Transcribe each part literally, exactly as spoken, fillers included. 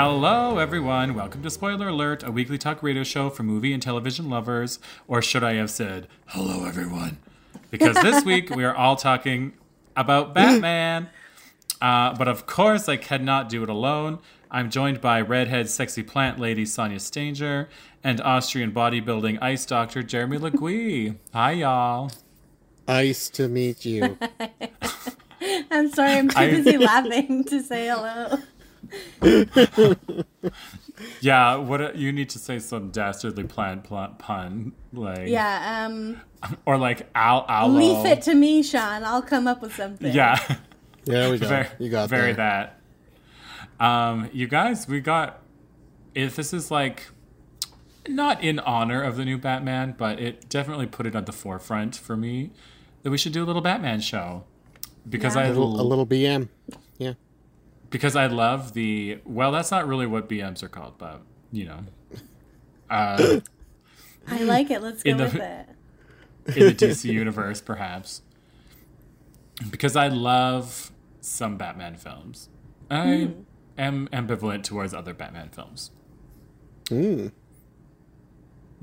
Hello, everyone. Welcome to Spoiler Alert, a weekly talk radio show for movie and television lovers. Or should I have said, hello, everyone? Because this week we are all talking about Batman. Uh, but of course, I cannot do it alone. I'm joined by redhead sexy plant lady Sonia Stanger and Austrian bodybuilding ice doctor Jeremy LeGouy. Hi, y'all. Nice to meet you. I'm sorry, I'm too busy I... laughing to say hello. Yeah, what a, you need to say some dastardly plant, plant pun, like yeah, um, or like al al. Leave it to me, Sean. I'll come up with something. Yeah, there we go. Very, you got very that. that. Um, you guys, we got. If this is like not in honor of the new Batman, but it definitely put it at the forefront for me that we should do a little Batman show because yeah. I a little, a little B M, yeah. Because I love the... Well, that's not really what B Ms are called, but, you know. Uh, I like it. Let's go the, with it. In the D C universe, perhaps. Because I love some Batman films. I mm. am ambivalent towards other Batman films. Mm.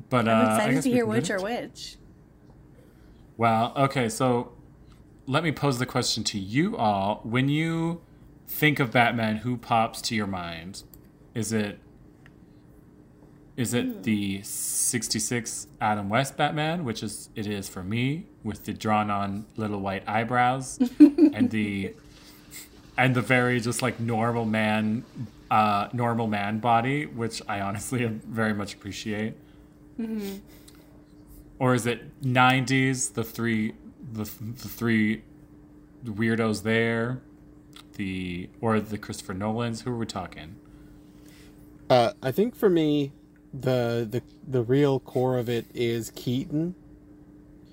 But, uh, I'm excited to hear which are which. Well, okay, so let me pose the question to you all. When you... think of Batman, who pops to your mind? Is it is it mm. the sixty-six Adam West Batman, which is it is for me, with the drawn on little white eyebrows and the and the very just like normal man uh, normal man body, which I honestly very much appreciate. Mm-hmm. Or is it nineties, the three the, the three weirdos there? The or the Christopher Nolans? Who are we talking? Uh, I think for me, the the the real core of it is Keaton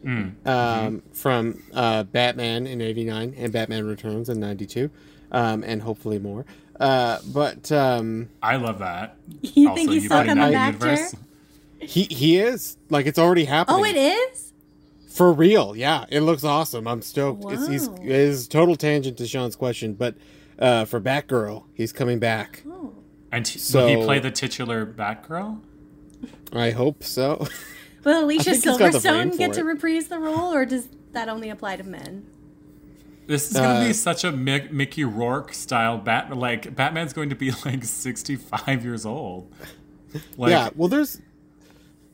mm. um, mm-hmm. from uh, Batman in eighty-nine and Batman Returns in ninety-two, um, and hopefully more. Uh, but um, I love that. You also, think he's still coming back? He he is like it's already happening. Oh, it is. For real, yeah, it looks awesome. I'm stoked. It's, he's is total tangent to Sean's question, but uh, for Batgirl, he's coming back. Oh. And t- so, will he play the titular Batgirl? I hope so. Will Alicia Silverstone get it. to reprise the role, or does that only apply to men? This is going to uh, be such a Mi- Mickey Rourke style Bat. Like Batman's going to be like sixty-five years old. Like, yeah. Well, there's.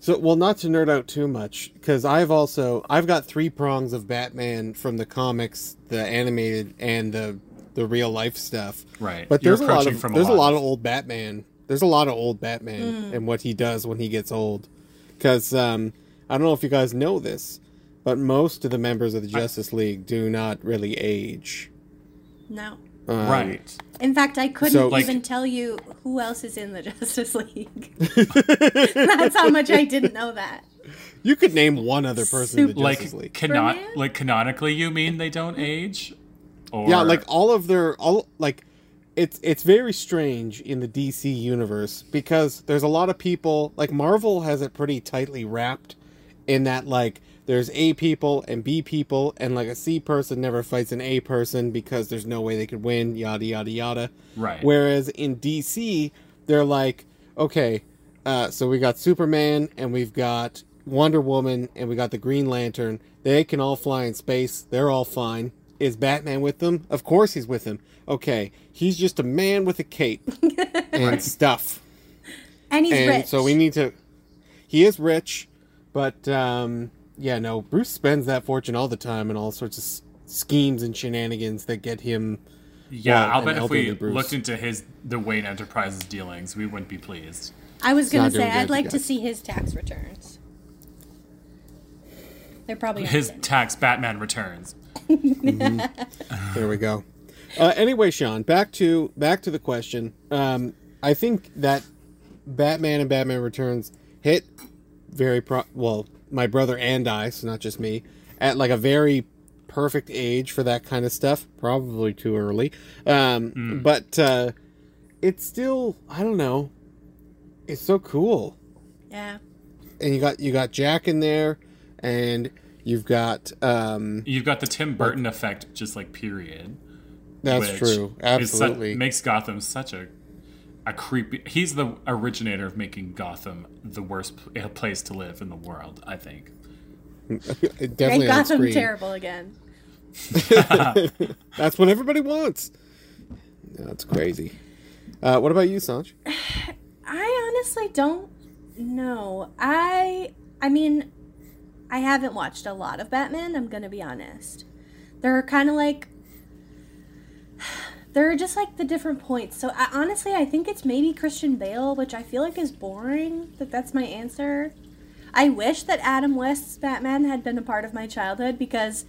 So, well, not to nerd out too much, because I've also, I've got three prongs of Batman from the comics, the animated, and the the real life stuff. Right. But there's a lot of, there's a lot of old Batman. There's a lot of old Batman mm. and what he does when he gets old. Because, um, I don't know if you guys know this, but most of the members of the Justice I, League do not really age. No. Um, right. In fact, I couldn't so, like, even tell you who else is in the Justice League. That's how much I didn't know that. You could name one other person Super in the Justice like, League. Cano- like canonically, you mean they don't age? Or... Yeah, like all of their all like it's it's very strange in the D C universe because there's a lot of people like Marvel has it pretty tightly wrapped in that like there's A people and B people, and like a C person never fights an A person because there's no way they could win, yada, yada, yada. Right. Whereas in D C, they're like, okay, uh, so we got Superman, and we've got Wonder Woman, and we got the Green Lantern. They can all fly in space. They're all fine. Is Batman with them? Of course he's with them. Okay, he's just a man with a cape and stuff. And he's and rich. So we need to... He is rich, but... um Yeah, no, Bruce spends that fortune all the time and all sorts of s- schemes and shenanigans that get him... Yeah, well, I'll bet if we Bruce. looked into his the Wayne Enterprises dealings, we wouldn't be pleased. I was going to say, I'd like guys. to see his tax returns. They're probably... His good. tax Batman returns. mm-hmm. There we go. Uh, anyway, Sean, back to back to the question. Um, I think that Batman and Batman Returns hit very... Pro- well... my brother and I, so not just me, at like a very perfect age for that kind of stuff. Probably too early. Um, mm. But uh, it's still, I don't know, it's so cool. Yeah. And you got you got Jack in there, and you've got... Um, you've got the Tim Burton like, effect, just like period. That's true. Absolutely. Su- makes Gotham such a... a creepy... He's the originator of making Gotham the worst place to live in the world, I think. It definitely Make Gotham screen. terrible again. That's what everybody wants. That's crazy. Uh, what about you, Sanj? I honestly don't know. I I mean, I haven't watched a lot of Batman, I'm going to be honest. There are kind of like... There are just like the different points. So I, honestly, I think it's maybe Christian Bale, which I feel like is boring. That that's my answer. I wish that Adam West's Batman had been a part of my childhood because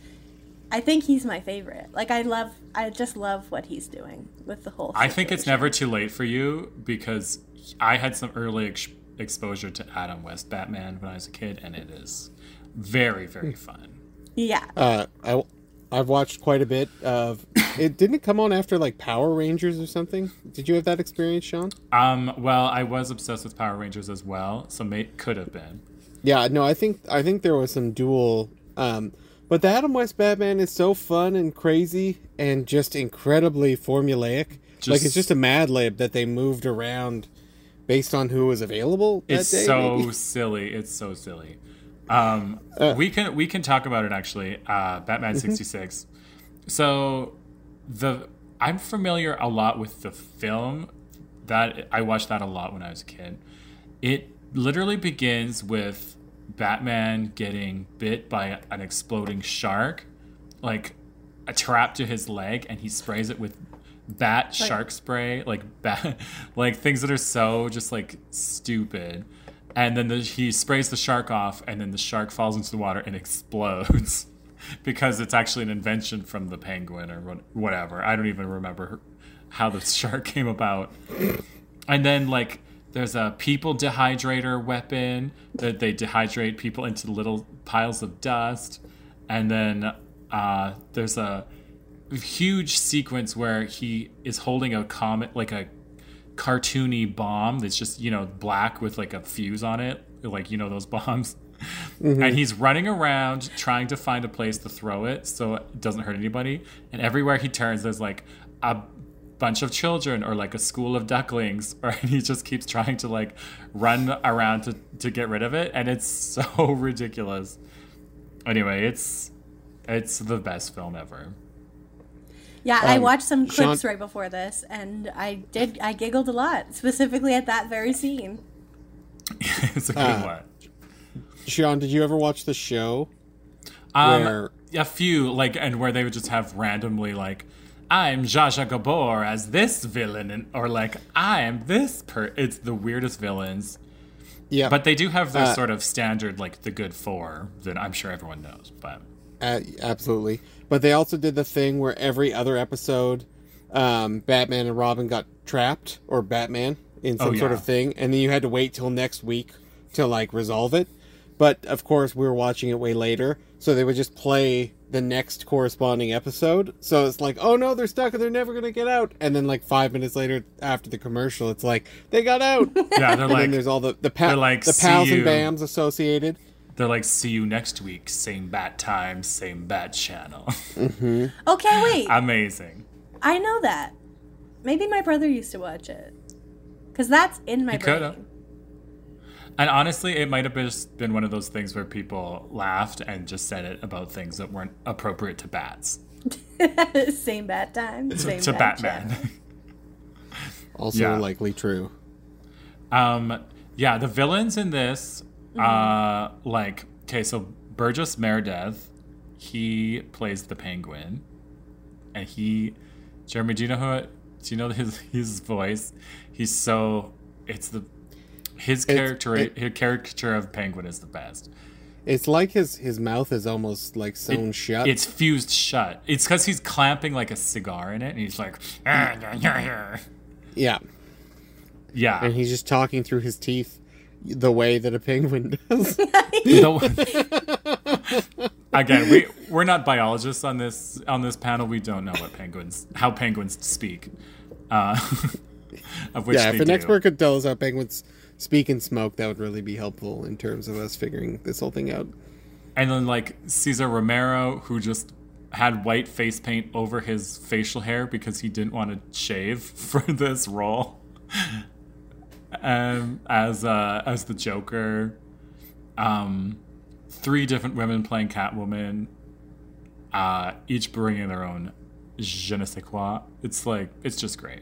I think he's my favorite. Like I love, I just love what he's doing with the whole situation. I think it's never too late for you because I had some early ex- exposure to Adam West Batman when I was a kid, and it is very, very fun. Yeah. Uh, I. I've watched quite a bit of... It didn't come on after, like, Power Rangers or something? Did you have that experience, Sean? Um, well, I was obsessed with Power Rangers as well, so it could have been. Yeah, no, I think I think there was some dual... Um, but the Adam West Batman is so fun and crazy and just incredibly formulaic. Just, like, it's just a Mad Lib that they moved around based on who was available that it's day. It's so maybe. silly. It's so silly. Um, uh, we can, we can talk about it actually. Uh, Batman sixty-six. Mm-hmm. So the, I'm familiar a lot with the film that I watched that a lot when I was a kid. It literally begins with Batman getting bit by an exploding shark, like a trap to his leg. And he sprays it with bat like, shark spray, like bat, like things that are so just like stupid. And then the, he sprays the shark off, and then the shark falls into the water and explodes because it's actually an invention from the Penguin or whatever. I don't even remember how the shark came about. And then, like, there's a people dehydrator weapon that they dehydrate people into little piles of dust. And then uh, there's a huge sequence where he is holding a comet, like a cartoony bomb that's just, you know, black with like a fuse on it, like, you know, those bombs. Mm-hmm. And he's running around trying to find a place to throw it so it doesn't hurt anybody, and everywhere he turns there's like a bunch of children or like a school of ducklings, or and he just keeps trying to like run around to to get rid of it, and it's so ridiculous. Anyway, it's it's the best film ever. Yeah, um, I watched some clips Sean, right before this, and I did. I giggled a lot, specifically at that very scene. It's a good uh, watch. Sean, did you ever watch the show? Um, where... A few, like, and where they would just have randomly, like, I'm Zsa Zsa Gabor as this villain, and, or like, I am this per. It's the weirdest villains. Yeah, but they do have their uh, sort of standard, like the good four that I'm sure everyone knows, but. Uh, absolutely. But they also did the thing where every other episode, um, Batman and Robin got trapped, or Batman, in some oh, yeah. sort of thing. And then you had to wait till next week to, like, resolve it. But, of course, we were watching it way later, so they would just play the next corresponding episode. So it's like, oh, no, they're stuck and they're never going to get out. And then, like, five minutes later after the commercial, it's like, they got out. Yeah, they're and like... And there's all the, the, pa- like, the pals and bams associated. They're like, see you next week, same bat time, same bat channel. Mm-hmm. Okay, wait. Amazing. I know that. Maybe my brother used to watch it. Because that's in my he brain. Could've. And honestly, it might have been one of those things where people laughed and just said it about things that weren't appropriate to bats. Same bat time, same to bat Batman. Also yeah. likely true. Um, yeah, the villains in this... Uh, like, okay, so Burgess Meredith, he plays the Penguin, and he, Jeremy, do you know who, do you know his, his voice? He's so, it's the, his it's, character, it, his caricature of Penguin is the best. It's like his, his mouth is almost like sewn it, shut. It's fused shut. It's because he's clamping like a cigar in it, and he's like, ah, nah, nah, nah. Yeah. Yeah. And he's just talking through his teeth. The way that a penguin does. Again, we we're not biologists on this on this panel. We don't know what penguins how penguins speak. Uh, of which yeah, if an do. expert could tell us how penguins speak and smoke, that would really be helpful in terms of us figuring this whole thing out. And then, like Cesar Romero, who just had white face paint over his facial hair because he didn't want to shave for this role. um, as uh, as the Joker. Um, three different women playing Catwoman, uh, each bringing their own je ne sais quoi. It's like, it's just great.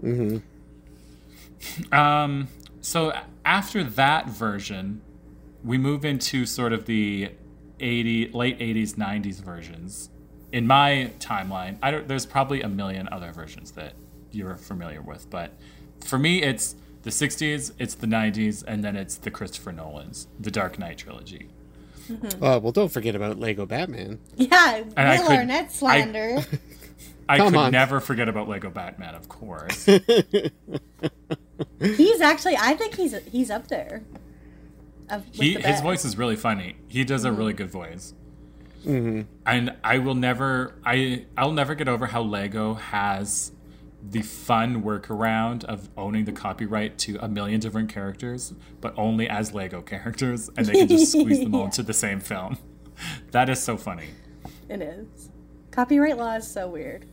Mm-hmm. Um, so after that version, we move into sort of the eighty, late eighties, nineties versions. In my timeline, I don't, there's probably a million other versions that you're familiar with, but for me, it's the sixties, it's the nineties, and then it's the Christopher Nolan's, the Dark Knight trilogy. Mm-hmm. Uh, well, don't forget about Lego Batman. Yeah, Will Arnett slander. I, I could on. never forget about Lego Batman, of course. He's actually, I think he's he's up there. Of, he, the his voice is really funny. He does mm-hmm. a really good voice. Mm-hmm. And I will never, I, I'll never get over how Lego has the fun workaround of owning the copyright to a million different characters, but only as Lego characters, and they can just squeeze them all yeah. into the same film. That is so funny. It is. Copyright law is so weird.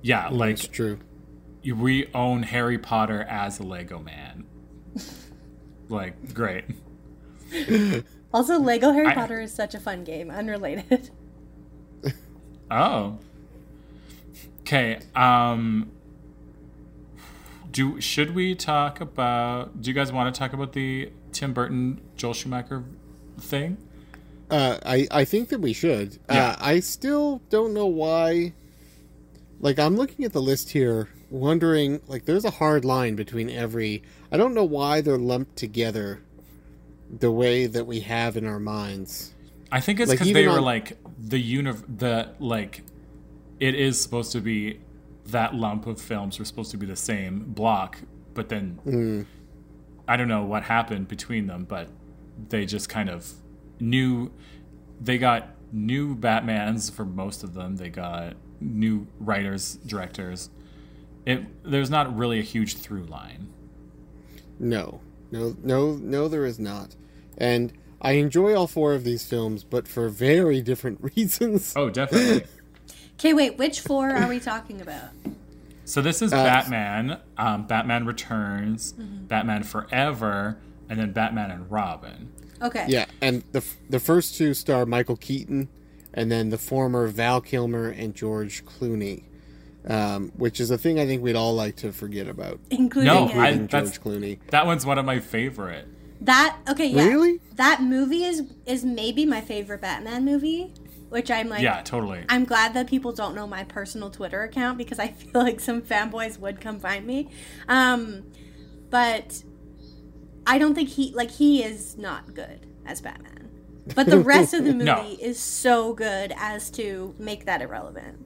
Yeah, like, it's true. We own Harry Potter as a Lego man. Like, great. Also, Lego Harry I, Potter is such a fun game. Unrelated. Oh. Okay. Um, do should we talk about? Do you guys want to talk about the Tim Burton, Joel Schumacher thing? Uh, I I think that we should. Yeah. Uh, I still don't know why. Like, I'm looking at the list here, wondering, like, there's a hard line between every. I don't know why they're lumped together the way that we have in our minds. I think it's because like, they were on, like the uni- the like. It is supposed to be that lump of films were supposed to be the same block, but then mm. I don't know what happened between them, but they just kind of knew they got new Batmans for most of them. They got new writers, directors. It there's not really a huge through line. No, no, no, no, there is not. And I enjoy all four of these films, but for very different reasons. Oh, definitely. Okay, wait, which four are we talking about? So this is uh, Batman, um, Batman Returns, mm-hmm. Batman Forever, and then Batman and Robin. Okay. Yeah, and the the first two star Michael Keaton, and then the former Val Kilmer and George Clooney, um, which is a thing I think we'd all like to forget about. Including, no, including I, George that's, Clooney. That one's one of my favorite. That, okay, yeah. Really? That movie is is maybe my favorite Batman movie. Which I'm like, yeah, totally. I'm glad that people don't know my personal Twitter account because I feel like some fanboys would come find me. Um, but I don't think he, like, he is not good as Batman. But the rest of the movie no. is so good as to make that irrelevant.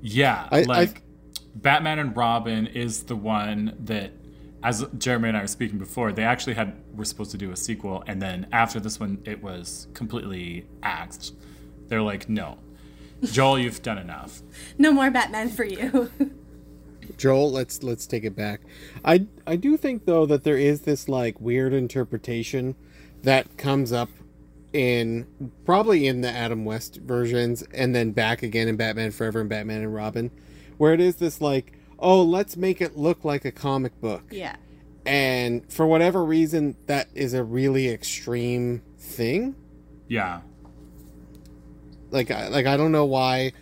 Yeah, I, like, I... Batman and Robin is the one that, as Jeremy and I were speaking before, they actually had were supposed to do a sequel, and then after this one, it was completely axed. They're like, no. Joel, you've done enough. No more Batman for you. Joel, let's let's take it back. I, I do think, though, that there is this, like, weird interpretation that comes up in, probably in the Adam West versions, and then back again in Batman Forever and Batman and Robin, where it is this, like, oh, let's make it look like a comic book. Yeah. And for whatever reason, that is a really extreme thing. Yeah. Like, I, like I don't know why,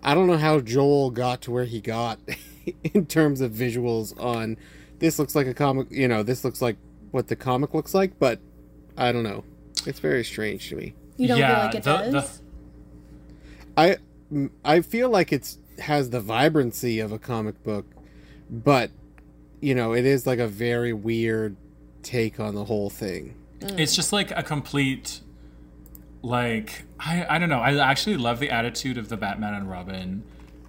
I don't know how Joel got to where he got in terms of visuals on this looks like a comic, you know, this looks like what the comic looks like, but I don't know. It's very strange to me. You don't yeah, feel like it the, does? The... I, I feel like it's has the vibrancy of a comic book, but, you know, it is like a very weird take on the whole thing. Mm. It's just like a complete... Like, I, I don't know. I actually love the attitude of the Batman and Robin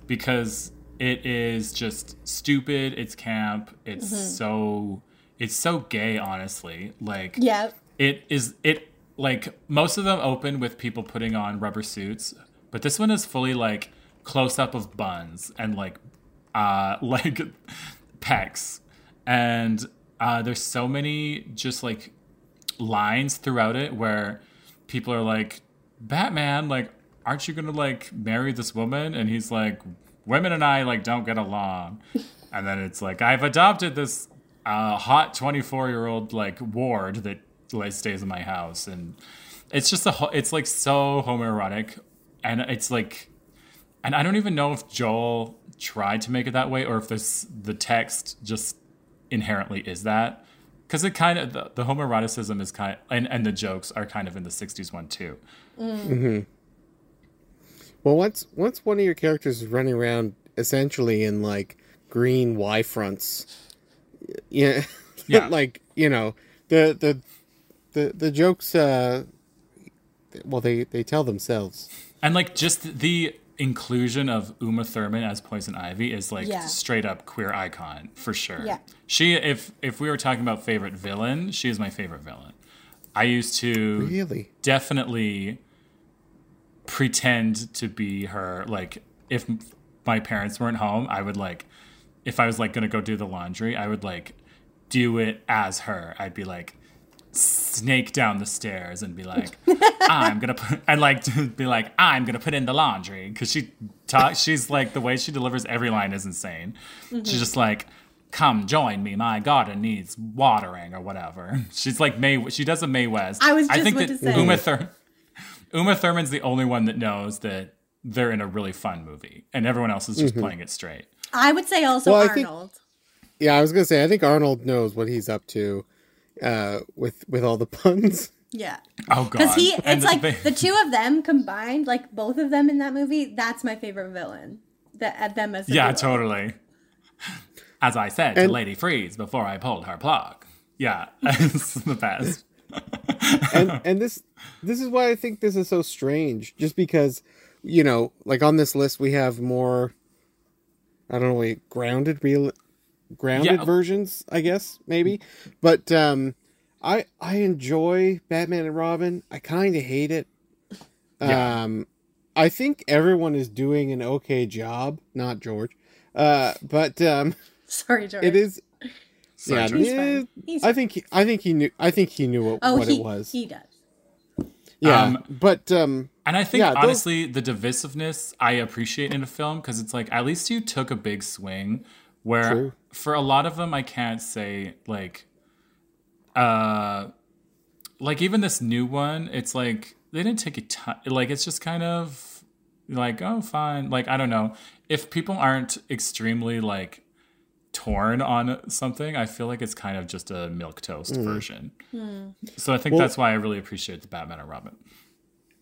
because it is just stupid. It's camp. It's mm-hmm. so, it's so gay, honestly. Like, yeah. it is, it, like, most of them open with people putting on rubber suits, but this one is fully like close up of buns and like, uh, like pecs. And, uh, there's so many just like lines throughout it where people are like, Batman, like, aren't you gonna like marry this woman? And he's like, women and I like don't get along. And then it's like, I've adopted this uh, hot twenty-four-year-old like ward that like stays in my house, and it's just a, it's like so homoerotic, and it's like, and I don't even know if Joel tried to make it that way or if this the text just inherently is that, because it kind of the, the homoeroticism is kind of, and and the jokes are kind of in the sixties one too. Mm-hmm. Well, once once one of your characters is running around essentially in like green Y fronts, yeah, yeah, like you know the the the the jokes. Uh, well, they they tell themselves, and like just the inclusion of Uma Thurman as Poison Ivy is like yeah. straight up queer icon for sure. Yeah. She, if if we were talking about favorite villain, she is my favorite villain. I used to really definitely pretend to be her. Like if my parents weren't home, I would like, if I was like going to go do the laundry, I would like do it as her. I'd be like, snake down the stairs and be like, I'm gonna put, I'd like to be like, I'm gonna put in the laundry, because she talks, she's like, the way she delivers every line is insane. Mm-hmm. She's just like, come join me, my garden needs watering or whatever. She's like Mae, she does a Mae West. I was just I think about that to say. Uma, Thur- Uma Thurman's the only one that knows that they're in a really fun movie and everyone else is just mm-hmm. playing it straight. I would say also well, Arnold. Think, yeah, I was gonna say, I think Arnold knows what he's up to. Uh, with with all the puns, yeah. Oh god, because he it's and like the, the two of them combined, like both of them in that movie. That's my favorite villain. That at them as a yeah, villain. Totally. As I said and, to Lady Freeze before I pulled her plug. Yeah, it's the best. and and this this is why I think this is so strange. Just because, you know, like on this list we have more. I don't know, like grounded real. grounded yeah. versions, I guess, maybe. But um, I I enjoy Batman and Robin. I kind of hate it. Yeah. Um, I think everyone is doing an okay job. Not George. Uh, but um, sorry, George. It is. Sorry, yeah, George. It is, He's I think he, I think he knew. I think he knew what, oh, what he, it was. He does. Yeah, um, but um, and I think yeah, honestly, those... the divisiveness I appreciate in a film, because it's like, at least you took a big swing. Where True. For a lot of them, I can't say, like, uh, like even this new one, it's like, they didn't take a ton, like, it's just kind of like, oh, fine. Like, I don't know. If people aren't extremely, like, torn on something, I feel like it's kind of just a milquetoast mm. version. Mm. So I think well, that's why I really appreciate the Batman and Robin.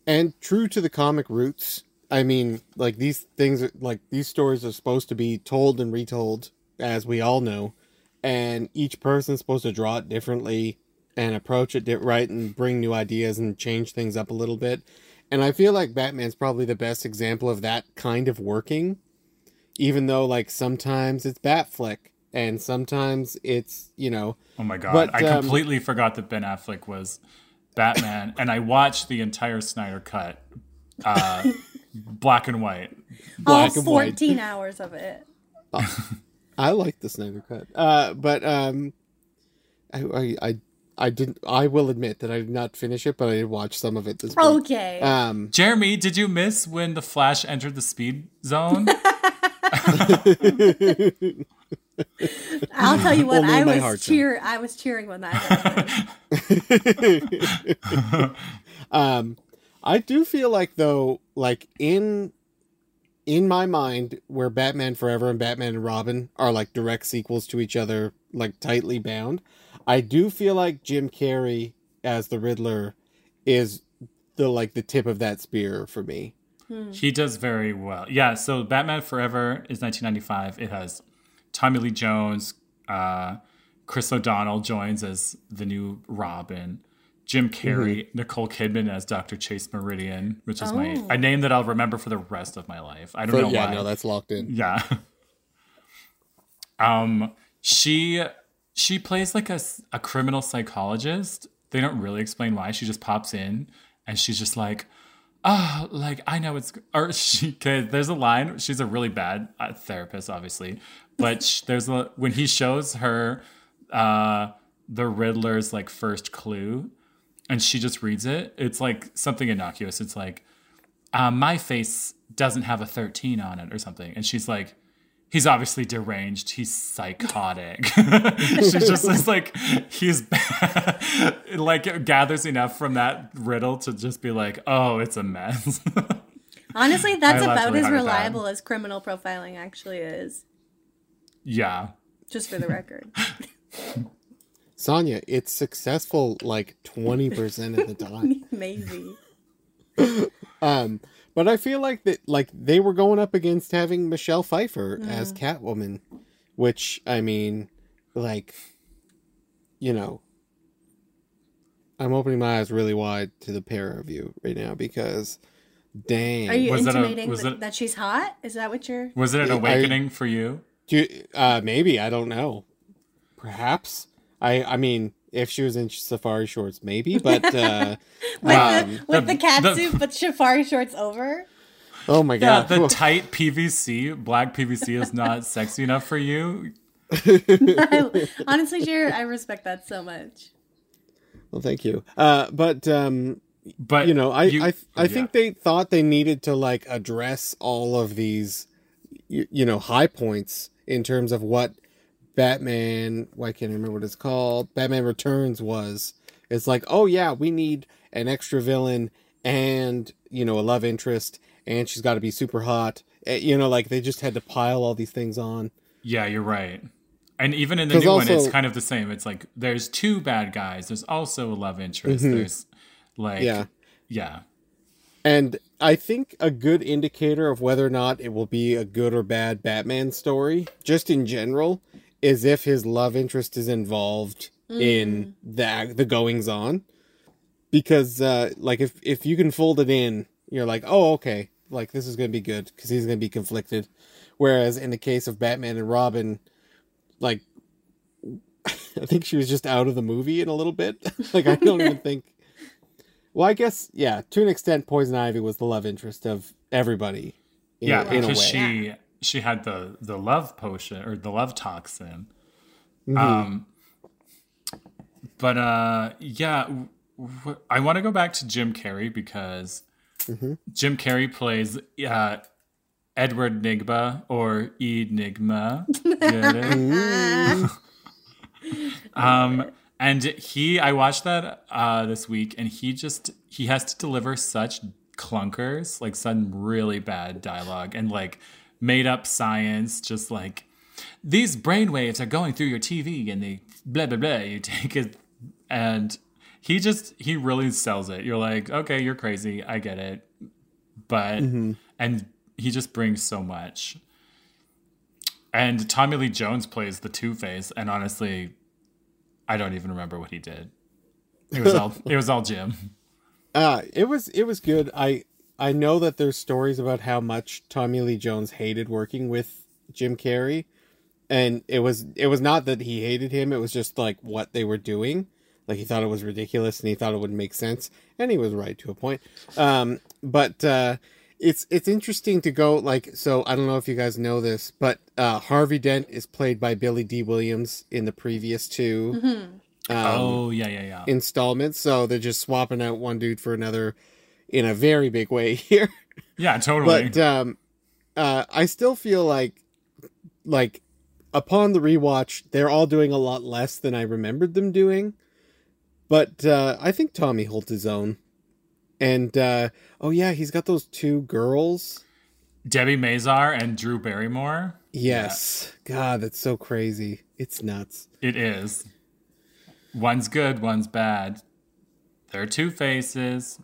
And true to the comic roots, I mean, like, these things, like, these stories are supposed to be told and retold, as we all know, and each person's supposed to draw it differently and approach it right and bring new ideas and change things up a little bit. And I feel like Batman's probably the best example of that kind of working, even though, like, sometimes it's Batfleck and sometimes it's, you know... Oh, my God. But, I um, completely forgot that Ben Affleck was Batman, and I watched the entire Snyder Cut, uh... Black and white. Black All and fourteen white. Hours of it. Oh, I like the Snyder Cut. Uh, but um, I, I I didn't. I will admit that I did not finish it, but I did watch some of it this week. Okay. Um, Jeremy, did you miss when the Flash entered the speed zone? I'll tell you what. Only I was cheer. I was cheering when that happened. um. I do feel like, though, like in in my mind, where Batman Forever and Batman and Robin are like direct sequels to each other, like tightly bound, I do feel like Jim Carrey as the Riddler is the like the tip of that spear for me. Hmm. He does very well. Yeah, so Batman Forever is nineteen ninety-five. It has Tommy Lee Jones, uh, Chris O'Donnell joins as the new Robin. Jim Carrey, mm-hmm. Nicole Kidman as Doctor Chase Meridian, which is oh. my a name that I'll remember for the rest of my life. I don't but, know yeah, why. Yeah, no, that's locked in. Yeah. um, she she plays like a, a criminal psychologist. They don't really explain why. She just pops in and she's just like, oh, like I know it's. Or she, 'cause there's a line. She's a really bad uh, therapist, obviously, but she, there's a, when he shows her uh, the Riddler's like first clue. And she just reads it. It's like something innocuous. It's like, um, my face doesn't have a thirteen on it or something. And she's like, he's obviously deranged. He's psychotic. She's just is like, he's bad. Like gathers enough from that riddle to just be like, oh, it's a mess. Honestly, that's about really as reliable time. As criminal profiling actually is. Yeah. Just for the record. Sonia, it's successful like twenty percent of the time. Maybe. um, but I feel like that, like they were going up against having Michelle Pfeiffer mm. as Catwoman, which, I mean, like, you know, I'm opening my eyes really wide to the pair of you right now because... Dang. Are you was intimating that, a, that, it, that she's hot? Is that what you're... Was it an awakening I, for you? Do, uh, maybe. I don't know. Perhaps. I I mean, if she was in safari shorts, maybe, but... Uh, with um, the, with the, the cat the, suit, but safari shorts over? Oh my God. Yeah, the tight P V C, black P V C is not sexy enough for you. I, honestly, Jared, I respect that so much. Well, thank you. Uh, but... um But, you know, I you, I, I yeah. think they thought they needed to, like, address all of these, you, you know, high points in terms of what Batman, well, I can't remember what it's called, Batman Returns was. It's like, oh, yeah, we need an extra villain and, you know, a love interest, and she's got to be super hot. You know, like, they just had to pile all these things on. Yeah, you're right. And even in the new also, one, it's kind of the same. It's like, there's two bad guys. There's also a love interest. Mm-hmm. There's... Like, yeah. yeah. And I think a good indicator of whether or not it will be a good or bad Batman story, just in general, is if his love interest is involved mm. in the the goings on. Because, uh, like, if, if you can fold it in, you're like, oh, okay, like, this is going to be good because he's going to be conflicted. Whereas in the case of Batman and Robin, like, I think she was just out of the movie in a little bit. Like, I don't even think. Well, I guess, yeah, to an extent, Poison Ivy was the love interest of everybody. In, yeah, in because a way. she she had the, the love potion or the love toxin. Mm-hmm. Um, but uh, yeah, w- w- I want to go back to Jim Carrey because mm-hmm. Jim Carrey plays uh, Edward Nigma or E Nigma. um. And he, I watched that uh, this week, and he just, he has to deliver such clunkers, like some really bad dialogue and like made up science, just like, these brainwaves are going through your T V and they blah, blah, blah, you take it. And he just, he really sells it. You're like, okay, you're crazy. I get it. But, mm-hmm. and he just brings so much. And Tommy Lee Jones plays the Two-Face, and honestly... I don't even remember what he did. It was all it was all Jim. Uh, it was it was good. I I know that there's stories about how much Tommy Lee Jones hated working with Jim Carrey, and it was it was not that he hated him. It was just like what they were doing. Like he thought it was ridiculous, and he thought it wouldn't make sense, and he was right to a point. Um, but uh, it's it's interesting to go like so. I don't know if you guys know this, but uh, Harvey Dent is played by Billy D. Williams in the previous two. Mm-hmm. Um, oh yeah, yeah, yeah. Installments. So they're just swapping out one dude for another in a very big way here. Yeah, totally. But um, uh, I still feel like like upon the rewatch, they're all doing a lot less than I remembered them doing. But uh, I think Tommy holds his own. And, uh, oh yeah, he's got those two girls. Debbie Mazar and Drew Barrymore. Yes. Yeah. God, that's so crazy. It's nuts. It is. One's good, one's bad. They're two faces.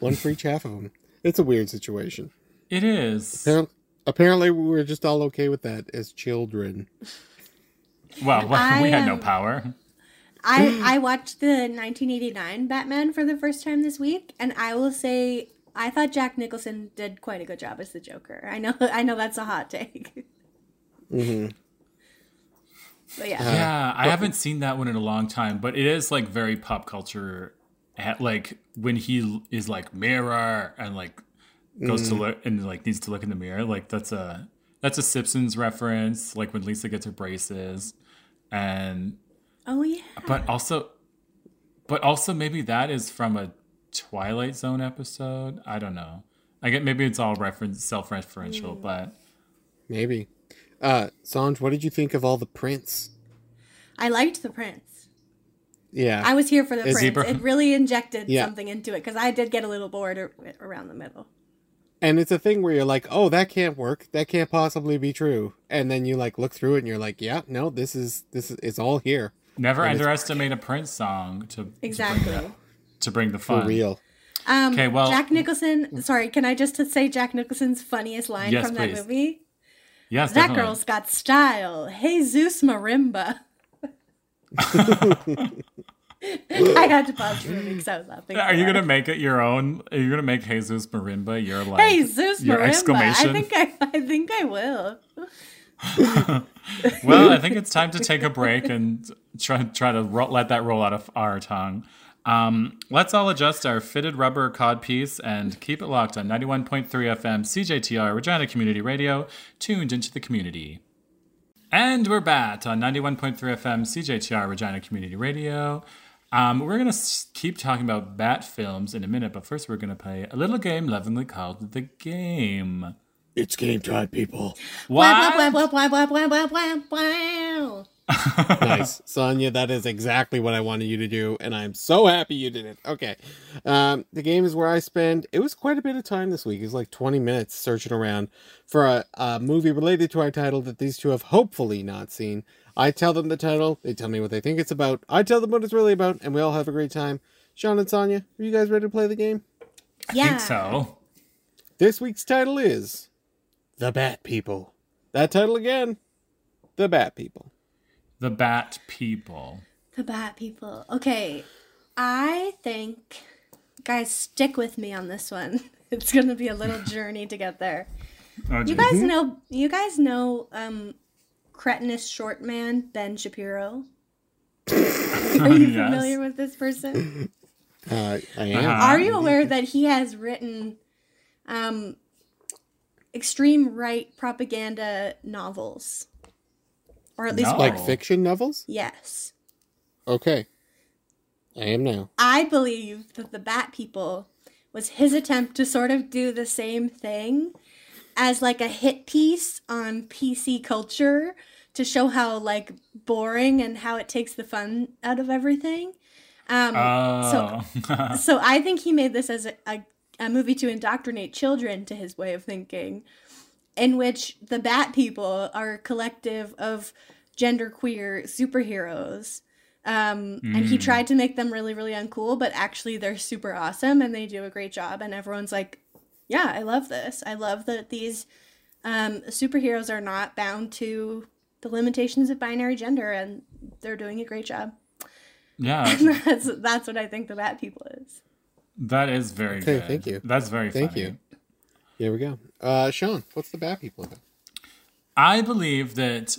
One for each half of them. It's a weird situation. It is. Appar- apparently, we were just all okay with that as children. Well, we I, had no power. I, I watched the nineteen eighty-nine Batman for the first time this week, and I will say I thought Jack Nicholson did quite a good job as the Joker. I know I know that's a hot take. Mm-hmm. But yeah. Yeah, I haven't seen that one in a long time, but it is like very pop culture, like when he is like mirror and like goes mm. to look and like needs to look in the mirror. Like that's a that's a Simpsons reference, like when Lisa gets her braces and. Oh yeah. But also but also maybe that is from a Twilight Zone episode. I don't know. I get maybe it's all reference self-referential, mm. but maybe. Uh, Sanj, what did you think of all the Prince? I liked the Prince. Yeah, I was here for the Is Prince. Bro- it really injected yeah. something into it because I did get a little bored or, around the middle. And it's a thing where you're like, oh, that can't work. That can't possibly be true. And then you like look through it and you're like, yeah, no, this is this is it's all here. Never and underestimate a Prince song to exactly to bring the, to bring the fun. For real. Um, okay, well, Jack Nicholson. Sorry, can I just say Jack Nicholson's funniest line yes, from please. that movie? Yes, that definitely. Girl's got style. Jesus Marimba. I had to pause for a week because I was laughing. Are you going to make it your own? Are you going to make Jesus Marimba your like Jesus your Marimba. Exclamation? I think I, I think I will. Well, I think it's time to take a break and try try to ro- let that roll out of our tongue. Um, let's all adjust our fitted rubber codpiece and keep it locked on ninety-one point three F M C J T R Regina Community Radio, tuned into the community. And we're back on ninety-one point three F M C J T R Regina Community Radio. Um, we're going to keep talking about bat films in a minute, but first we're going to play a little game lovingly called The Game. It's game time, people. What? Wow, wow, wow, wow, wow, wow, wow, wow. Nice. Sonia, that is exactly what I wanted you to do, and I'm so happy you did it. Okay. Um, the game is where I spend, it was quite a bit of time this week. It was like twenty minutes searching around for a, a movie related to our title that these two have hopefully not seen. I tell them the title, they tell me what they think it's about, I tell them what it's really about, and we all have a great time. Sean and Sonia, are you guys ready to play the game? Yeah. I think so. This week's title is The Bat People. That title again, The Bat People. The Bat People. The Bat People. Okay. I think, guys, stick with me on this one. It's going to be a little journey to get there. Oh, you guys know, you guys know um, cretinous short man, Ben Shapiro? Are you yes. familiar with this person? Uh, I am. Are you aware that he has written um, extreme right propaganda novels? Or at least no. like fiction novels? Yes. Okay. I am now. I believe that The Bat People was his attempt to sort of do the same thing as like a hit piece on P C culture to show how like boring and how it takes the fun out of everything. Um, oh. So, so I think he made this as a, a, a movie to indoctrinate children to his way of thinking, in which the Bat People are a collective of genderqueer superheroes. Um, mm. And he tried to make them really, really uncool, but actually they're super awesome and they do a great job. And everyone's like, yeah, I love this. I love that these um, superheroes are not bound to the limitations of binary gender and they're doing a great job. Yeah. that's, that's what I think the Bat People is. That is very okay, good. Thank you. That's very thank funny. Thank you. Here we go. Uh, Sean, what's the Bat People about? I believe that,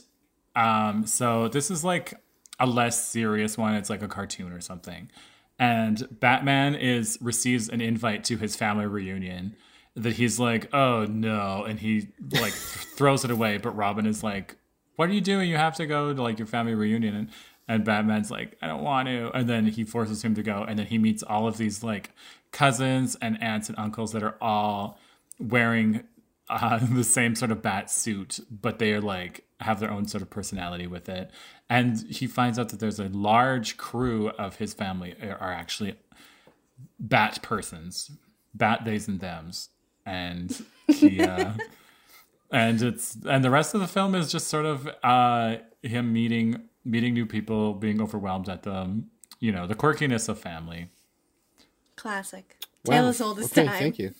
um, so this is like a less serious one. It's like a cartoon or something. And Batman is receives an invite to his family reunion that he's like, oh no. And he like throws it away. But Robin is like, what are you doing? You have to go to like your family reunion. And, and Batman's like, I don't want to. And then he forces him to go. And then he meets all of these like cousins and aunts and uncles that are all wearing uh, the same sort of bat suit, but they are like have their own sort of personality with it. And he finds out that there's a large crew of his family are actually bat persons, bat theys and thems. And he, uh, and it's and the rest of the film is just sort of uh, him meeting meeting new people, being overwhelmed at the you know the quirkiness of family. Classic. Wow. Tale as old as okay, time. Thank you.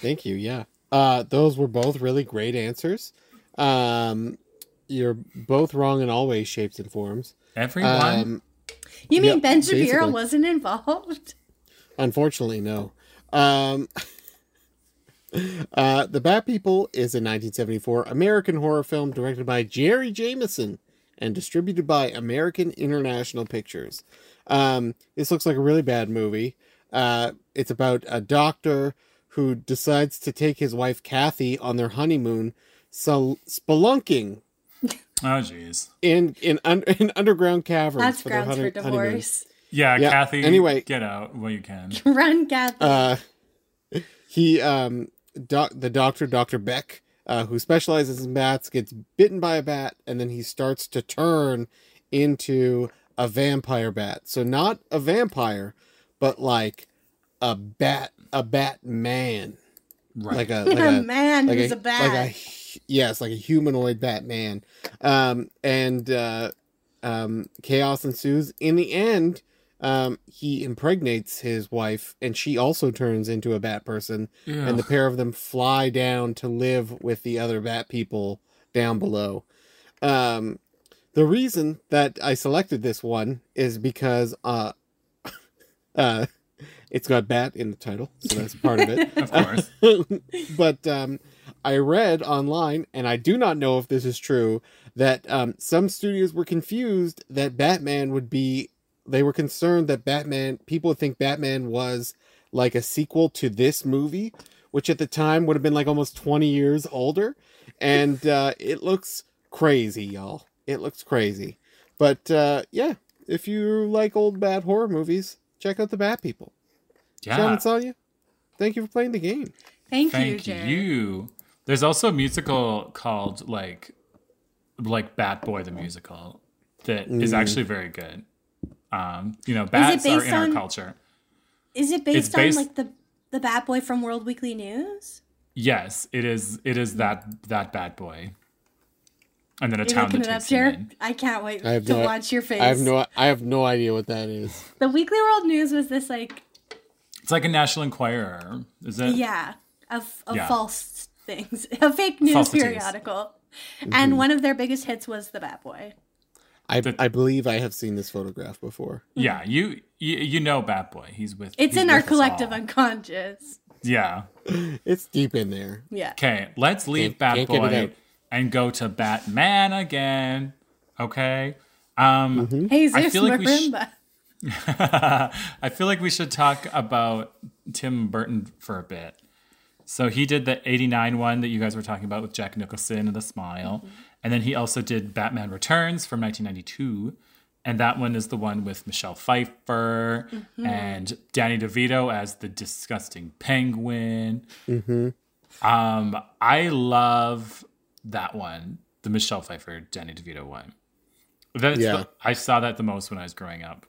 Thank you. Yeah. Uh, those were both really great answers. Um, you're both wrong in all ways, shapes, and forms. Everyone. Um, you mean yeah, Ben Shapiro basically. wasn't involved? Unfortunately, no. Um, uh, The Bat People is a nineteen seventy-four American horror film directed by Jerry Jameson and distributed by American International Pictures. Um, this looks like a really bad movie. Uh, it's about a doctor who decides to take his wife Kathy on their honeymoon, so spelunking. Oh, jeez. In in, un- in underground caverns. That's for grounds hun- for divorce. Honeymoon. Yeah, yeah, Kathy. Anyway, get out while you can. Run, Kathy. Uh, he um doc, the doctor, Dr. Beck, uh, who specializes in bats, gets bitten by a bat, and then he starts to turn into a vampire bat. So not a vampire, but like a bat, a bat man. Right. Like a, like a, a man like who's a, a bat. Like a, yes, like a humanoid Batman. Um, and uh, um, chaos ensues. In the end, um, he impregnates his wife, and she also turns into a bat person. Ugh. And the pair of them fly down to live with the other bat people down below. Um, the reason that I selected this one is because uh, uh, it's got bat in the title, so that's part of it. Of course. But um, I read online, and I do not know if this is true, that um, some studios were confused that Batman would be... They were concerned that Batman... People think Batman was like a sequel to this movie, which at the time would have been like almost twenty years older. And uh, it looks crazy, y'all. It looks crazy. But uh, yeah, if you like old bad horror movies, check out The Bat People. Yeah. John and Sonia, thank you for playing the game. Thank, thank you, Jared. Thank you. There's also a musical called like like Bat Boy the Musical that mm. is actually very good. Um, you know, bats are in on, our culture. Is it based, based on like the the Bat Boy from World Weekly News? Yes, it is. It is that that Bat Boy. And then a You're town that takes him in. I can't wait I to no, watch your face. I have no. I have no idea what that is. The Weekly World News was this like. It's like a National Enquirer, is it? Yeah, of, of yeah. false things. A fake news Falsities. periodical. Mm-hmm. And one of their biggest hits was The Bat Boy. I, the, I believe I have seen this photograph before. Yeah, you you, you know Bat Boy. He's with It's he's in with our collective all. unconscious. Yeah. It's deep in there. Yeah. Okay, let's leave can't, Bat can't Boy and go to Batman again. Okay? Um, mm-hmm. Hey, I feel like we sh- I feel like we should talk about Tim Burton for a bit. So he did the eighty-nine one that you guys were talking about with Jack Nicholson and the smile. Mm-hmm. And then he also did Batman Returns from nineteen ninety-two. And that one is the one with Michelle Pfeiffer mm-hmm. and Danny DeVito as the disgusting penguin. Mm-hmm. Um, I love that one, the Michelle Pfeiffer, Danny DeVito one. That's yeah. the, I saw that the most when I was growing up.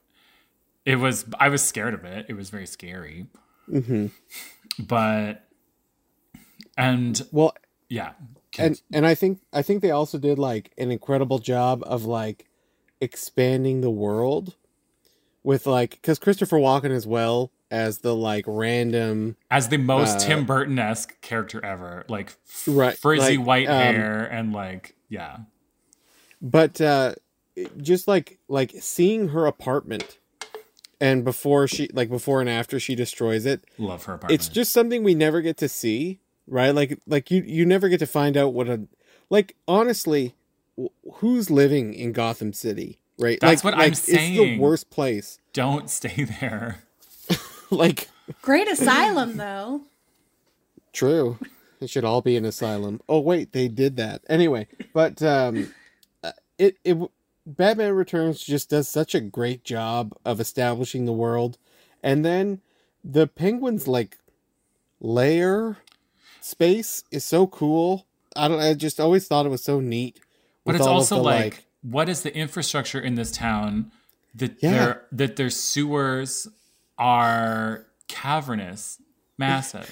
It was, I was scared of it. It was very scary. Mm-hmm. But, and, well, yeah. And, and I think, I think they also did like an incredible job of like expanding the world with like, cause Christopher Walken as well as the like random, as the most uh, Tim Burton-esque character ever, like f- right, frizzy like, white um, hair and like, yeah. But, uh, just like, like seeing her apartment. And before she, like before and after she destroys it, love her apartment. It's just something we never get to see, right? Like, like you, you never get to find out what a, like, honestly, w- who's living in Gotham City, right? That's like, what like, I'm it's saying. It's the worst place. Don't stay there. Like, great asylum though. True, it should all be an asylum. Oh wait, they did that anyway. But um, it it. Batman Returns just does such a great job of establishing the world. And then the penguin's like lair space is so cool. I don't I just always thought it was so neat. But it's also the, like, like what is the infrastructure in this town that yeah. their that their sewers are cavernous, massive.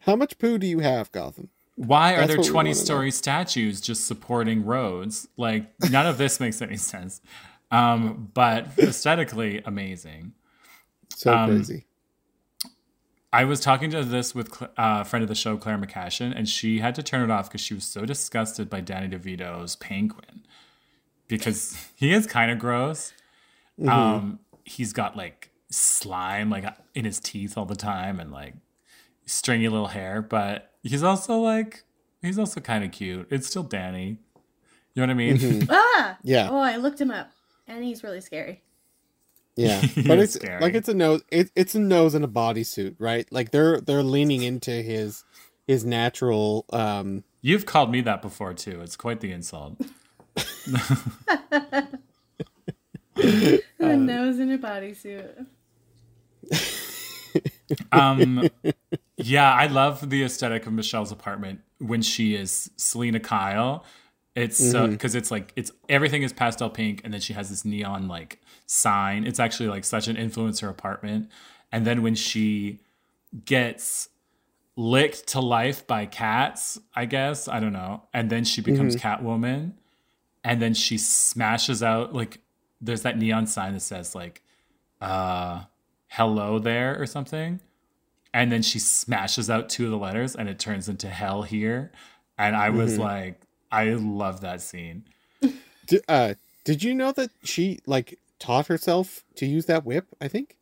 How much poo do you have, Gotham? Why are That's there twenty-story statues just supporting roads? Like, none of this makes any sense. Um, but aesthetically, amazing. So um, crazy. I was talking to this with a uh, friend of the show, Claire McCashin, and she had to turn it off because she was so disgusted by Danny DeVito's penguin. Because he is kind of gross. Mm-hmm. Um, he's got, like, slime like in his teeth all the time and, like, stringy little hair, but... He's also like, he's also kind of cute. It's still Danny. You know what I mean? Mm-hmm. ah! Yeah. Oh, I looked him up. And he's really scary. Yeah. But it's scary. Like it's a nose it, it's a nose and a bodysuit, right? Like they're they're leaning into his his natural um You've called me that before too. It's quite the insult. A nose and a bodysuit. um Yeah, I love the aesthetic of Michelle's apartment when she is Selena Kyle. It's so, mm-hmm. cause it's like, it's everything is pastel pink. And then she has this neon like sign. It's actually like such an influencer apartment. And then when she gets licked to life by cats, I guess, I don't know. And then she becomes mm-hmm. Catwoman, and then she smashes out, like there's that neon sign that says like, uh, hello there or something. And then she smashes out two of the letters and it turns into hell here. And I was mm-hmm. like, I love that scene. Did, uh, did you know that she like taught herself to use that whip, I think?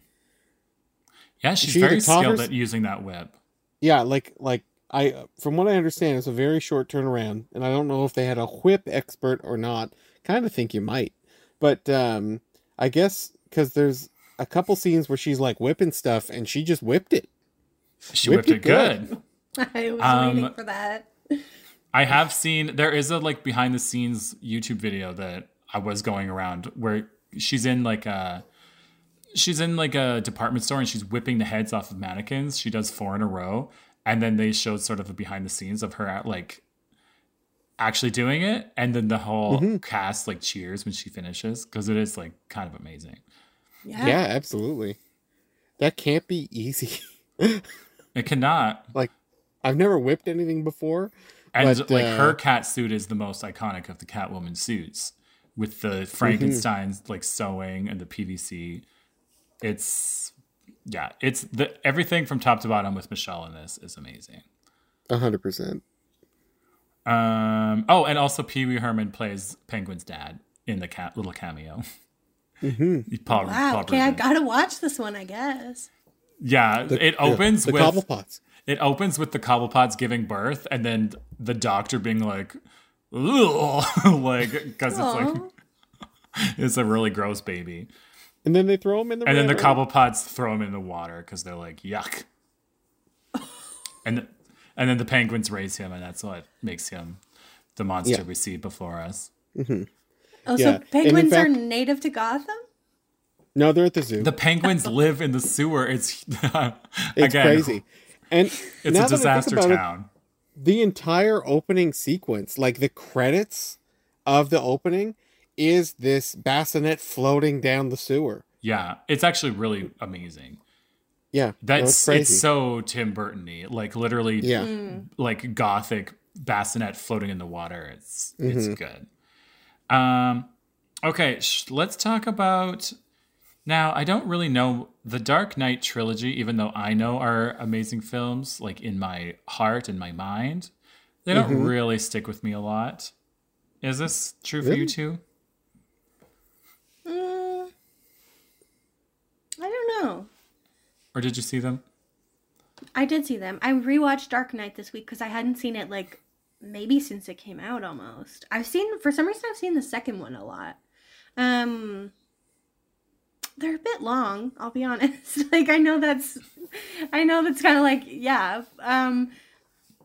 Yeah, she's she very skilled her... at using that whip. Yeah, like like I from what I understand, it's a very short turnaround. And I don't know if they had a whip expert or not. Kind of think you might. But um, I guess because there's a couple scenes where she's like whipping stuff and she just whipped it. She whipped, whipped it good. good. I was um, waiting for that. I have seen, there is a like behind the scenes YouTube video that I was going around where she's in like a, she's in like a department store and she's whipping the heads off of mannequins. She does four in a row. And then they showed sort of a behind the scenes of her like actually doing it. And then the whole mm-hmm. cast like cheers when she finishes. Cause it is like kind of amazing. Yeah, yeah, absolutely. That can't be easy. It cannot. Like I've never whipped anything before. And but, like uh, her cat suit is the most iconic of the Catwoman suits, with the Frankenstein's mm-hmm. like sewing and the P V C. It's yeah, it's the everything from top to bottom with Michelle in this is amazing. A hundred percent. Um. Oh, and also Pee Wee Herman plays Penguin's dad in the cat little cameo. Mm-hmm. Paul, wow. Paul okay, Reubens. I gotta watch this one, I guess. Yeah, the, it opens yeah, the with Cobblepots. It opens with the Cobblepots giving birth, and then the doctor being like, "Ugh," like because it's like it's a really gross baby. And then they throw him in the. And river. Then the Cobblepots throw him in the water because they're like, "Yuck!" and the, and then the penguins raise him, and that's what makes him the monster yeah. we see before us. Mm-hmm. Oh, yeah. So penguins fact, are native to Gotham? No, they're at the zoo. The penguins live in the sewer. It's, it's again, crazy. And it's a disaster town. It, the entire opening sequence, like the credits of the opening, is this bassinet floating down the sewer. Yeah, it's actually really amazing. Yeah, that's no, it's, it's so Tim Burton-y. Like literally, yeah. mm. like gothic bassinet floating in the water. It's mm-hmm. it's good. Um, okay, sh- let's talk about. Now, I don't really know the Dark Knight trilogy, even though I know are amazing films, like in my heart and my mind. They don't mm-hmm. really stick with me a lot. Is this true really? for you too? Mm, I don't know. Or did you see them? I did see them. I rewatched Dark Knight this week because I hadn't seen it like maybe since it came out almost. I've seen, for some reason, I've seen the second one a lot. Um... They're a bit long, I'll be honest. Like, I know that's, I know that's kind of like, yeah. Um,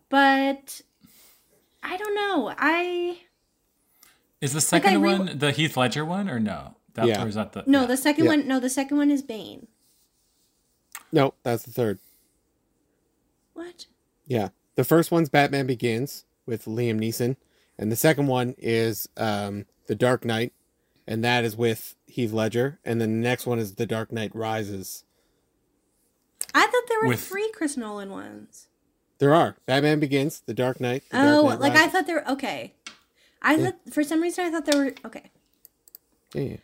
but I don't know. I. Is the second like re- one the Heath Ledger one or no? That, yeah. Or is that the, no, yeah. the second yeah. one. No, the second one is Bane. No, that's the third. What? Yeah. The first one's Batman Begins with Liam Neeson. And the second one is um, The Dark Knight. And that is with Heath Ledger. And then the next one is The Dark Knight Rises. I thought there were with... three Chris Nolan ones. There are. Batman Begins, The Dark Knight, The Dark Knight Rises. Oh, like I thought there were... Okay. I yeah. thought... For some reason, I thought there were... Okay. Yeah.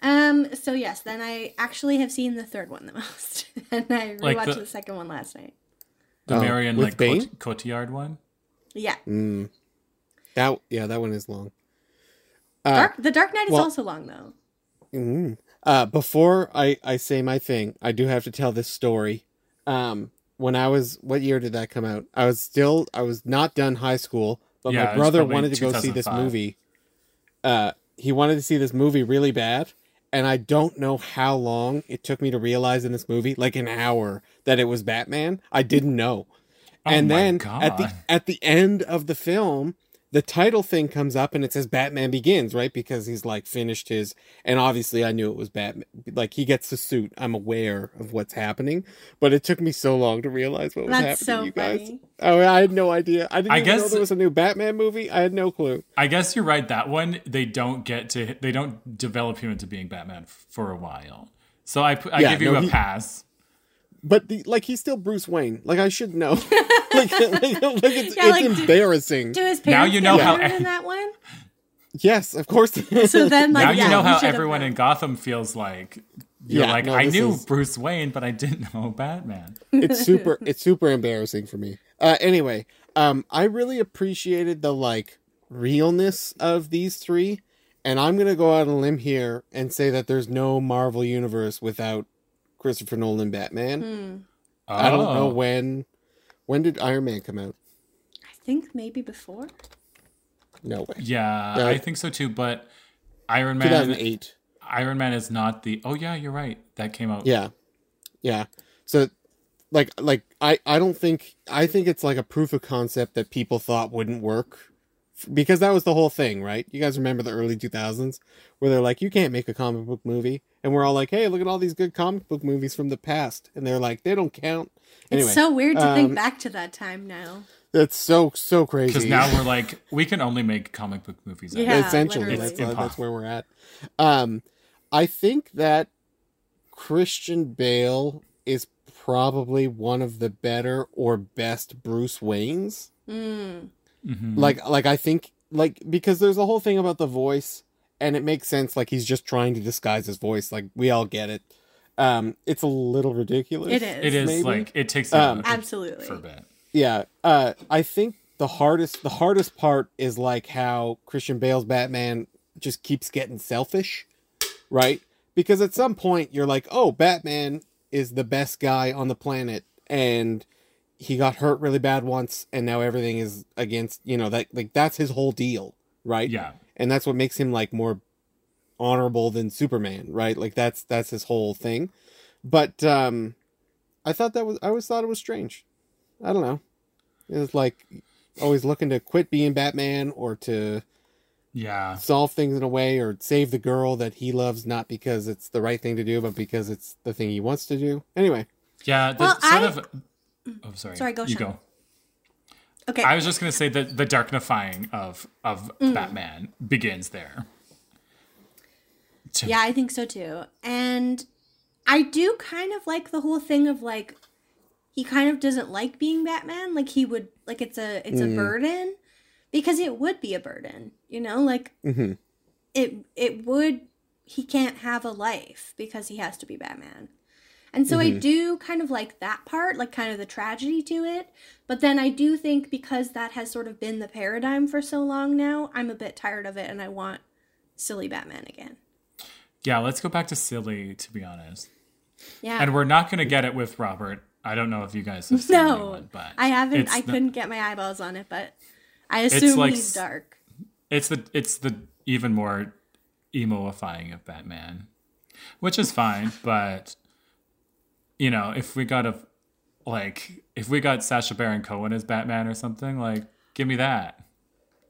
Um. So, yes. Then I actually have seen the third one the most. And I rewatched like the... the second one last night. The oh, Marion like, Cot- Cotillard one? Yeah. Mm. That Yeah, that one is long. Uh, Dark, the Dark Knight is well, also long, though. Mm-hmm. Uh, before I, I say my thing, I do have to tell this story. Um, when I was, what year did that come out? I was still, I was not done high school, but yeah, my brother wanted to go see this movie. Uh, he wanted to see this movie really bad, and I don't know how long it took me to realize in this movie, like an hour, that it was Batman. I didn't know. Oh and then God. at the at the end of the film, the title thing comes up and it says Batman Begins, right? Because he's like finished his, and obviously I knew it was Batman. Like he gets the suit. I'm aware of what's happening, but it took me so long to realize what was That's happening. So you guys, funny. Oh, I had no idea. I didn't I even guess, know there was a new Batman movie. I had no clue. I guess you're right. That one, they don't get to, they don't develop him into being Batman f- for a while. So I, I yeah, give you no, a he, pass. But the, like he's still Bruce Wayne. Like I should know. like, like, like it's, yeah, it's like, embarrassing. Do, do his parents now you know how in that one? Yes, of course. So then, like, now yeah, you know how everyone in Gotham feels like. You're yeah, like, no, I knew is... Bruce Wayne, but I didn't know Batman. It's super. It's super embarrassing for me. Uh, anyway, um, I really appreciated the like realness of these three, and I'm gonna go out on a limb here and say that there's no Marvel universe without Christopher Nolan Batman. Hmm. Oh. I don't know when. When did Iron Man come out? I think maybe before. No way. Yeah, uh, I think so too. But Iron Man, two thousand eight. Iron Man is not the. Oh yeah, you're right. That came out. Yeah, yeah. So, like, like I, I don't think I think it's like a proof of concept that people thought wouldn't work, because that was the whole thing, right? You guys remember the early two thousands where they're like, you can't make a comic book movie. And we're all like, hey, look at all these good comic book movies from the past. And they're like, they don't count. Anyway, it's so weird to um, think back to that time now. That's so, so crazy. Because now we're like, we can only make comic book movies. Yeah, essentially, that's, uh, that's where we're at. Um, I think that Christian Bale is probably one of the better or best Bruce Waynes. Mm. Mm-hmm. Like, like I think, like, because there's a whole thing about the voice, and it makes sense. Like he's just trying to disguise his voice. Like we all get it. Um, it's a little ridiculous. It is. It is maybe. Like it takes um, absolutely for a bit. Yeah. Uh, I think the hardest, the hardest part is like how Christian Bale's Batman just keeps getting selfish, right? Because at some point you're like, oh, Batman is the best guy on the planet, and he got hurt really bad once, and now everything is against, you know, that like that's his whole deal, right? Yeah. And that's what makes him like more honorable than Superman, right? Like that's that's his whole thing. But um, I thought that was I always thought it was strange. I don't know. It was like always looking to quit being Batman or to yeah solve things in a way or save the girl that he loves, not because it's the right thing to do, but because it's the thing he wants to do. Anyway. Yeah. The well, sort I... of. Oh, sorry. Sorry, go. You Sean. Go. Okay. I was just going to say that the darknifying of of mm. Batman begins there. To- yeah, I think so too. And I do kind of like the whole thing of like he kind of doesn't like being Batman, like he would like it's a it's mm. a burden, because it would be a burden, you know, like mm-hmm. it it would he can't have a life because he has to be Batman. And so mm-hmm. I do kind of like that part, like kind of the tragedy to it. But then I do think because that has sort of been the paradigm for so long now, I'm a bit tired of it and I want silly Batman again. Yeah, let's go back to silly, to be honest. Yeah. And we're not going to get it with Robert. I don't know if you guys have seen no, it. No, I haven't. I the, couldn't get my eyeballs on it, but I assume like, he's dark. It's the It's the even more emo-ifying of Batman, which is fine, but... You know, if we got a, like, if we got Sacha Baron Cohen as Batman or something, like, give me that,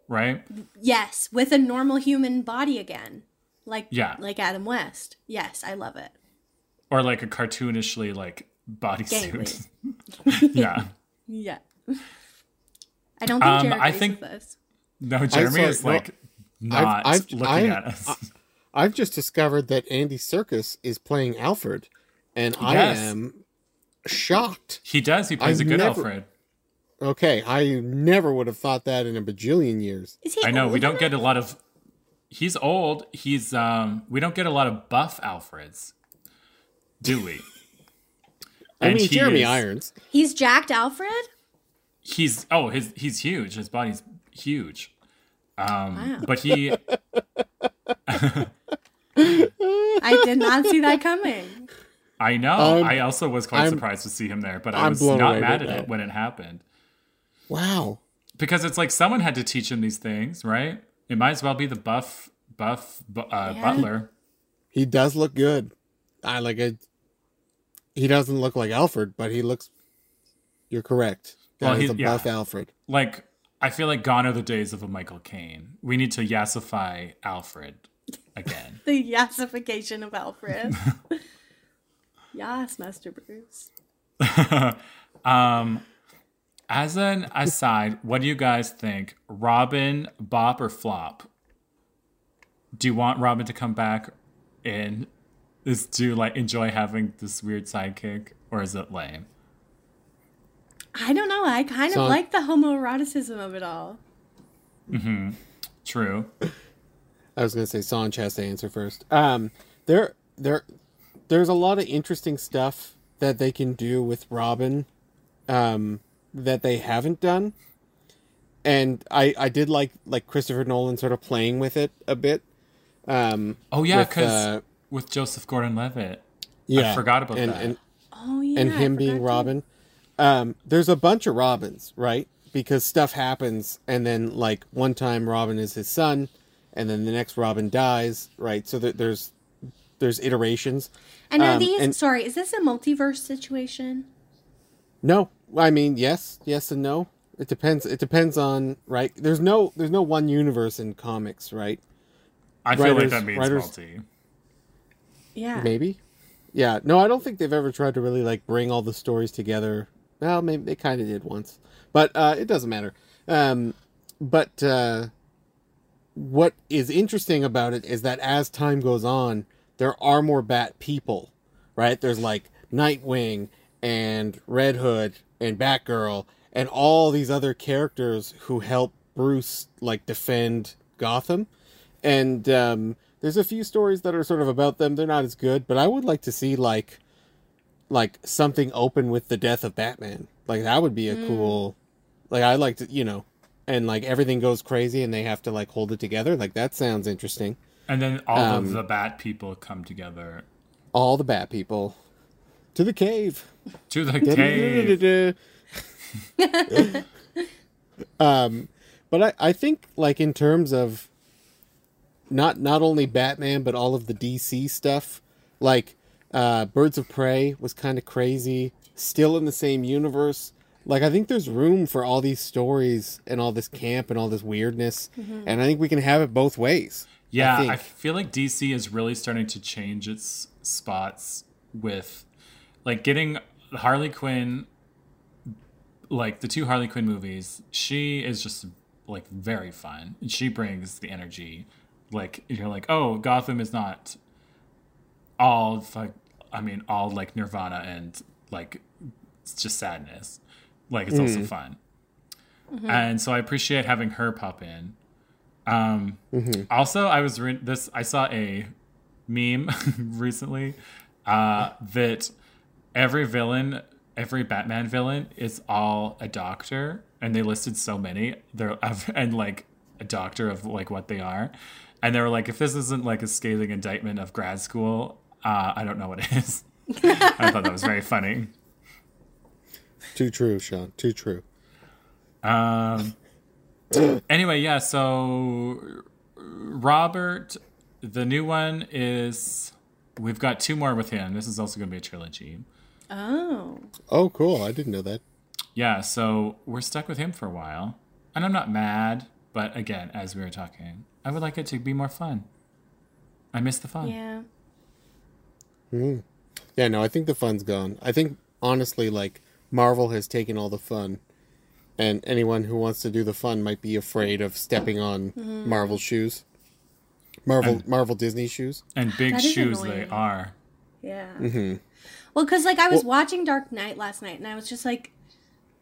right? Yes, with a normal human body again, like, yeah. like Adam West. Yes, I love it. Or like a cartoonishly like bodysuit. yeah, yeah. I don't think um, Jeremy I think with us. No, Jeremy is like well, not I've, I've, looking I've, at us. I've just discovered that Andy Serkis is playing Alfred. And yes. I am shocked. He does. He plays I've a good never, Alfred. Okay. I never would have thought that in a bajillion years. Is he I know. We don't get a lot of... He's old. He's... um. We don't get a lot of buff Alfreds. Do we? I and mean, Jeremy is, Irons. He's jacked Alfred? He's... Oh, his he's huge. His body's huge. Um, wow. But he... I did not see that coming. I know. Um, I also was quite I'm, surprised to see him there, but I was not mad at it when it happened. Wow. Because it's like someone had to teach him these things, right? It might as well be the buff buff uh, yeah. butler. He does look good. I like it. He doesn't look like Alfred, but he looks... You're correct. That well, is a buff yeah. Alfred. Like, I feel like gone are the days of a Michael Caine. We need to yassify Alfred again. The yassification of Alfred. Yes, Master Bruce. um, as an aside, what do you guys think? Robin, bop or flop? Do you want Robin to come back in? Is do you like enjoy having this weird sidekick, or is it lame? I don't know. I kind so, of like the homoeroticism of it all. Mm-hmm. True. I was gonna say Sanch has to answer first. Um, there, there, there's a lot of interesting stuff that they can do with Robin, um, that they haven't done, and I, I did like like Christopher Nolan sort of playing with it a bit. Um, oh yeah, because uh, with Joseph Gordon-Levitt, yeah, I forgot about and, that. And, oh yeah, and him being Robin. To... Um, there's a bunch of Robins, right? Because stuff happens, and then like one time Robin is his son, and then the next Robin dies, right? So th- there's there's iterations. And are um, these? And, sorry, is this a multiverse situation? No, I mean yes, yes and no. It depends. It depends on right. There's no there's no one universe in comics, right? I feel writers, like that means writers, multi. Yeah, maybe. Yeah, no, I don't think they've ever tried to really like bring all the stories together. Well, maybe they kind of did once, but uh, it doesn't matter. Um, but uh, what is interesting about it is that as time goes on, there are more Bat people, right? There's like Nightwing and Red Hood and Batgirl and all these other characters who help Bruce like defend Gotham. And um, there's a few stories that are sort of about them. They're not as good, but I would like to see like like something open with the death of Batman. Like that would be a mm. cool, like I like to, you know, and like everything goes crazy and they have to like hold it together. Like that sounds interesting. And then all um, of the Bat people come together. All the Bat people to the cave, to the cave. um, but I, I think like in terms of not, not only Batman, but all of the D C stuff, like, Uh, Birds of Prey was kind of crazy, still in the same universe. Like, I think there's room for all these stories and all this camp and all this weirdness. Mm-hmm. And I think we can have it both ways. Yeah, I, I feel like D C is really starting to change its spots with, like, getting Harley Quinn, like, the two Harley Quinn movies. She is just, like, very fun. And she brings the energy. Like, you're like, oh, Gotham is not... all like I mean all like Nirvana and like it's just sadness, like it's mm. also fun. Mm-hmm. And so I appreciate having her pop in. um mm-hmm. Also, I was re- this I saw a meme recently uh that every villain every Batman villain is all a doctor, and they listed so many there and like a doctor of like what they are. And they were like, if this isn't like a scathing indictment of grad school, uh, I don't know what it is. I thought that was very funny. Too true, Sean. Too true. Um. Anyway, yeah. So Robert, the new one is. We've got two more with him. This is also going to be a trilogy. Oh. Oh, cool! I didn't know that. Yeah. So we're stuck with him for a while, and I'm not mad. But again, as we were talking, I would like it to be more fun. I miss the fun. Yeah. Mm-hmm. Yeah, no, I think the fun's gone. I think, honestly, like, Marvel has taken all the fun. And anyone who wants to do the fun might be afraid of stepping on mm-hmm. Marvel shoes. Marvel and, Marvel Disney shoes. And big shoes annoying. They are. Yeah. Mm-hmm. Well, because, like, I was well, watching Dark Knight last night, and I was just like,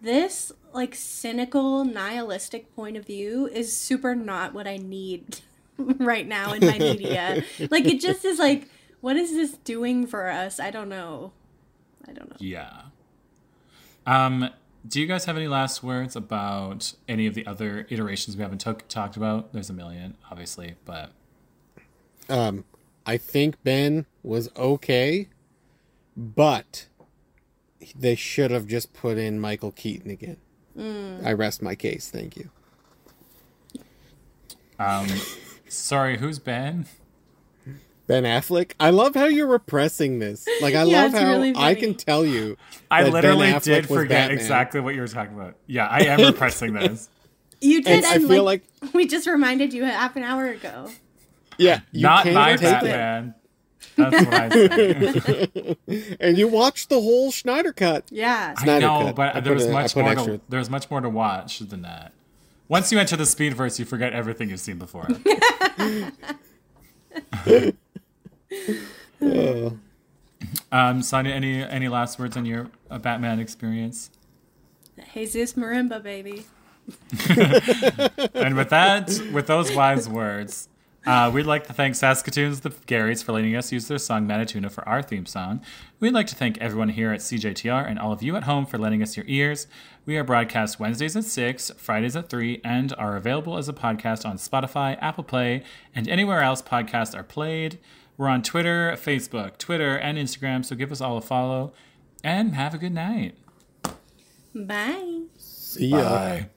this... like cynical nihilistic point of view is super not what I need right now in my media. Like it just is like, what is this doing for us? I don't know. I don't know. Yeah. Um, do you guys have any last words about any of the other iterations we haven't t- talked about? There's a million, obviously, but um, I think Ben was okay, but they should have just put in Michael Keaton again. Mm. I rest my case. Thank you. Um, sorry, who's Ben? Ben Affleck. I love how you're repressing this. Like, I yeah, love how really I can tell you. I literally did forget Batman. Exactly what you were talking about. Yeah, I am repressing this. You did. And I feel like, like we just reminded you half an hour ago. Yeah, you not my Batman. That's what I said. And you watched the whole Snyder cut. Yeah, Snyder I know, cut. but I there was in, much more. To, there was much more to watch than that. Once you enter the Speedverse, you forget everything you've seen before. oh. Um, Sonia, any any last words on your uh, Batman experience? Jesus Marimba, baby. And with that, with those wise words, uh, we'd like to thank Saskatoon's The Garys for letting us use their song Manitouna for our theme song. We'd like to thank everyone here at C J T R and all of you at home for lending us your ears. We are broadcast Wednesdays at six, Fridays at three, and are available as a podcast on Spotify, Apple Play, and anywhere else podcasts are played. We're on Twitter, Facebook, Twitter, and Instagram, so give us all a follow, and have a good night. Bye. See ya. Bye.